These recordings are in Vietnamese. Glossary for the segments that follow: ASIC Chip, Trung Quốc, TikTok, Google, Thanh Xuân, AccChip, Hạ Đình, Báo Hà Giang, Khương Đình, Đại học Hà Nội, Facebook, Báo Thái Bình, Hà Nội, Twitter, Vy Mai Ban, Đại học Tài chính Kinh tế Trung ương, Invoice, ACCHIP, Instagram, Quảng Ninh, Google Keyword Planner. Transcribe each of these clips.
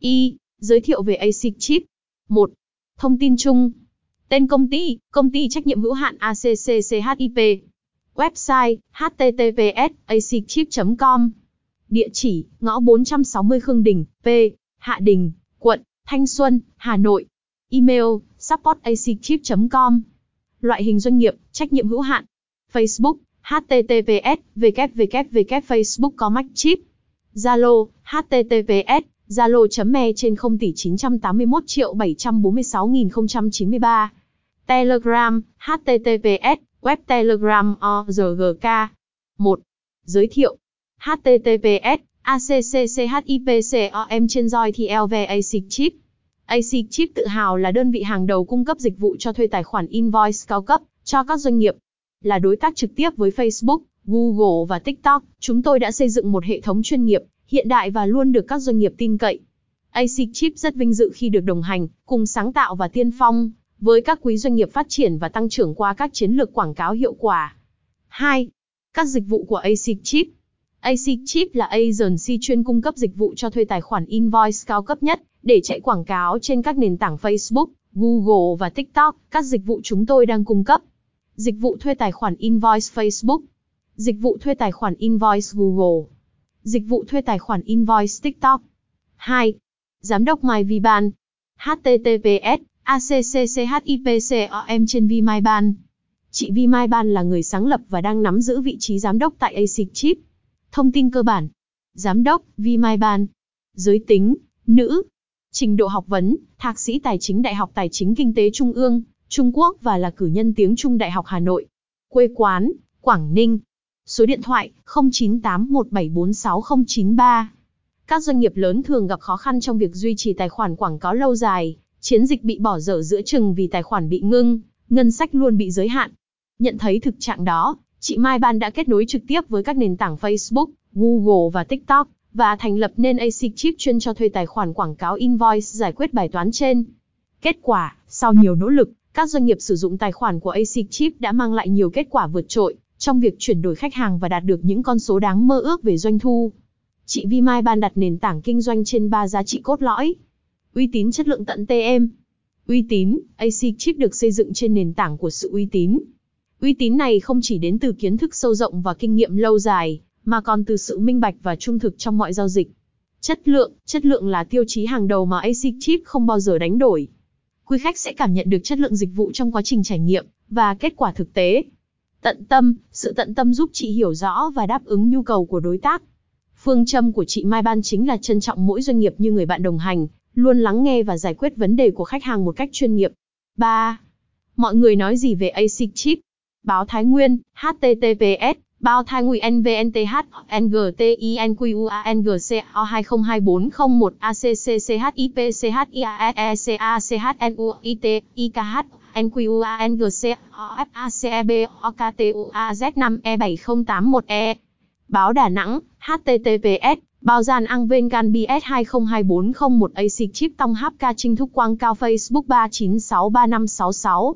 Y. Giới thiệu về ASIC Chip. 1. Thông tin chung. Tên công ty trách nhiệm hữu hạn ACCHIP. Website, https://asichip.com. Địa chỉ, ngõ 460 Khương Đình, P. Hạ Đình, quận Thanh Xuân, Hà Nội. Email, support@asichip.com. Loại hình doanh nghiệp, trách nhiệm hữu hạn. Facebook, https://www.facebook.com/chip. Zalo, https://zalo.me trên 0.981.746.093. Telegram, https://webtelegram.org/k. 1. Giới thiệu. https://ACCCHIPCOM trên roi thì LV ASIC Chip. ASIC Chip tự hào là đơn vị hàng đầu cung cấp dịch vụ cho thuê tài khoản invoice cao cấp cho các doanh nghiệp. Là đối tác trực tiếp với Facebook, Google và TikTok, chúng tôi đã xây dựng một hệ thống chuyên nghiệp, hiện đại và luôn được các doanh nghiệp tin cậy. ASIC Chip rất vinh dự khi được đồng hành, cùng sáng tạo và tiên phong với các quý doanh nghiệp phát triển và tăng trưởng qua các chiến lược quảng cáo hiệu quả. 2. Các dịch vụ của ASIC Chip. ASIC Chip là agency chuyên cung cấp dịch vụ cho thuê tài khoản invoice cao cấp nhất để chạy quảng cáo trên các nền tảng Facebook, Google và TikTok. Các dịch vụ chúng tôi đang cung cấp: dịch vụ thuê tài khoản invoice Facebook, dịch vụ thuê tài khoản invoice Google, dịch vụ thuê tài khoản invoice TikTok. 2. Giám đốc Vy Mai Ban. https://accchipcom trên Vy Mai Ban. Chị Vy Mai Ban là người sáng lập và đang nắm giữ vị trí giám đốc tại ASIC Chip. Thông tin cơ bản. Giám đốc Vy Mai Ban. Giới tính: nữ. Trình độ học vấn: thạc sĩ tài chính Đại học Tài chính Kinh tế Trung ương, Trung Quốc và là cử nhân tiếng Trung Đại học Hà Nội. Quê quán: Quảng Ninh. Số điện thoại: 0981746093. Các doanh nghiệp lớn thường gặp khó khăn trong việc duy trì tài khoản quảng cáo lâu dài, chiến dịch bị bỏ dở giữa chừng vì tài khoản bị ngưng, ngân sách luôn bị giới hạn. Nhận thấy thực trạng đó, chị Mai Ban đã kết nối trực tiếp với các nền tảng Facebook, Google và TikTok và thành lập nên ASIC Chip chuyên cho thuê tài khoản quảng cáo invoice giải quyết bài toán trên. Kết quả, sau nhiều nỗ lực, các doanh nghiệp sử dụng tài khoản của ASIC Chip đã mang lại nhiều kết quả vượt trội trong việc chuyển đổi khách hàng và đạt được những con số đáng mơ ước về doanh thu. Chị Vy Mai Ban đặt nền tảng kinh doanh trên 3 giá trị cốt lõi: uy tín, chất lượng, tận tm. Uy tín, ASIC Chip được xây dựng trên nền tảng của sự uy tín. Uy tín này không chỉ đến từ kiến thức sâu rộng và kinh nghiệm lâu dài, mà còn từ sự minh bạch và trung thực trong mọi giao dịch. Chất lượng là tiêu chí hàng đầu mà ASIC Chip không bao giờ đánh đổi. Quý khách sẽ cảm nhận được chất lượng dịch vụ trong quá trình trải nghiệm và kết quả thực tế. Tận tâm, sự tận tâm giúp chị hiểu rõ và đáp ứng nhu cầu của đối tác. Phương châm của chị Mai Ban chính là trân trọng mỗi doanh nghiệp như người bạn đồng hành, luôn lắng nghe và giải quyết vấn đề của khách hàng một cách chuyên nghiệp. 3. Mọi người nói gì về ASIC Chip? Báo Thái Nguyên, https://baothainuyen.vnth@ngtien.quen.co202401accchishipachanuitecachanqacebucateuzz5e7081e. Báo Đà Nẵng, https bao gian ang ven can bs 202401 ASIC Chip tong hap ca trinh thúc quang cao Facebook 39635566.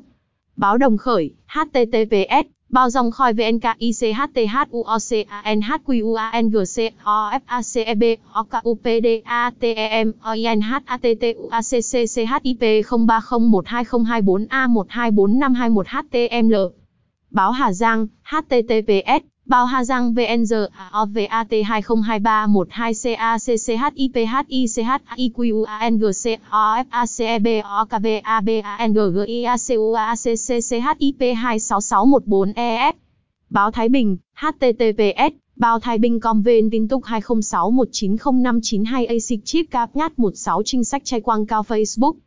Báo Đồng Khởi, https bao dòng khoi vnkichtuocangacebocupdatemoinhttpacchip03012024a1245221html. Báo Hà Giang, https Báo Hà Giang VNGAVAT202312CACCHIPHICHAIQUANGCOFACBOKVABANGGIACUACCHIF26614EF. Báo Thái Bình, https baothaibincom.vn/tin-tuk 2061905902 ASIC Chip cap nhát 16 trinh sách trai quang cao Facebook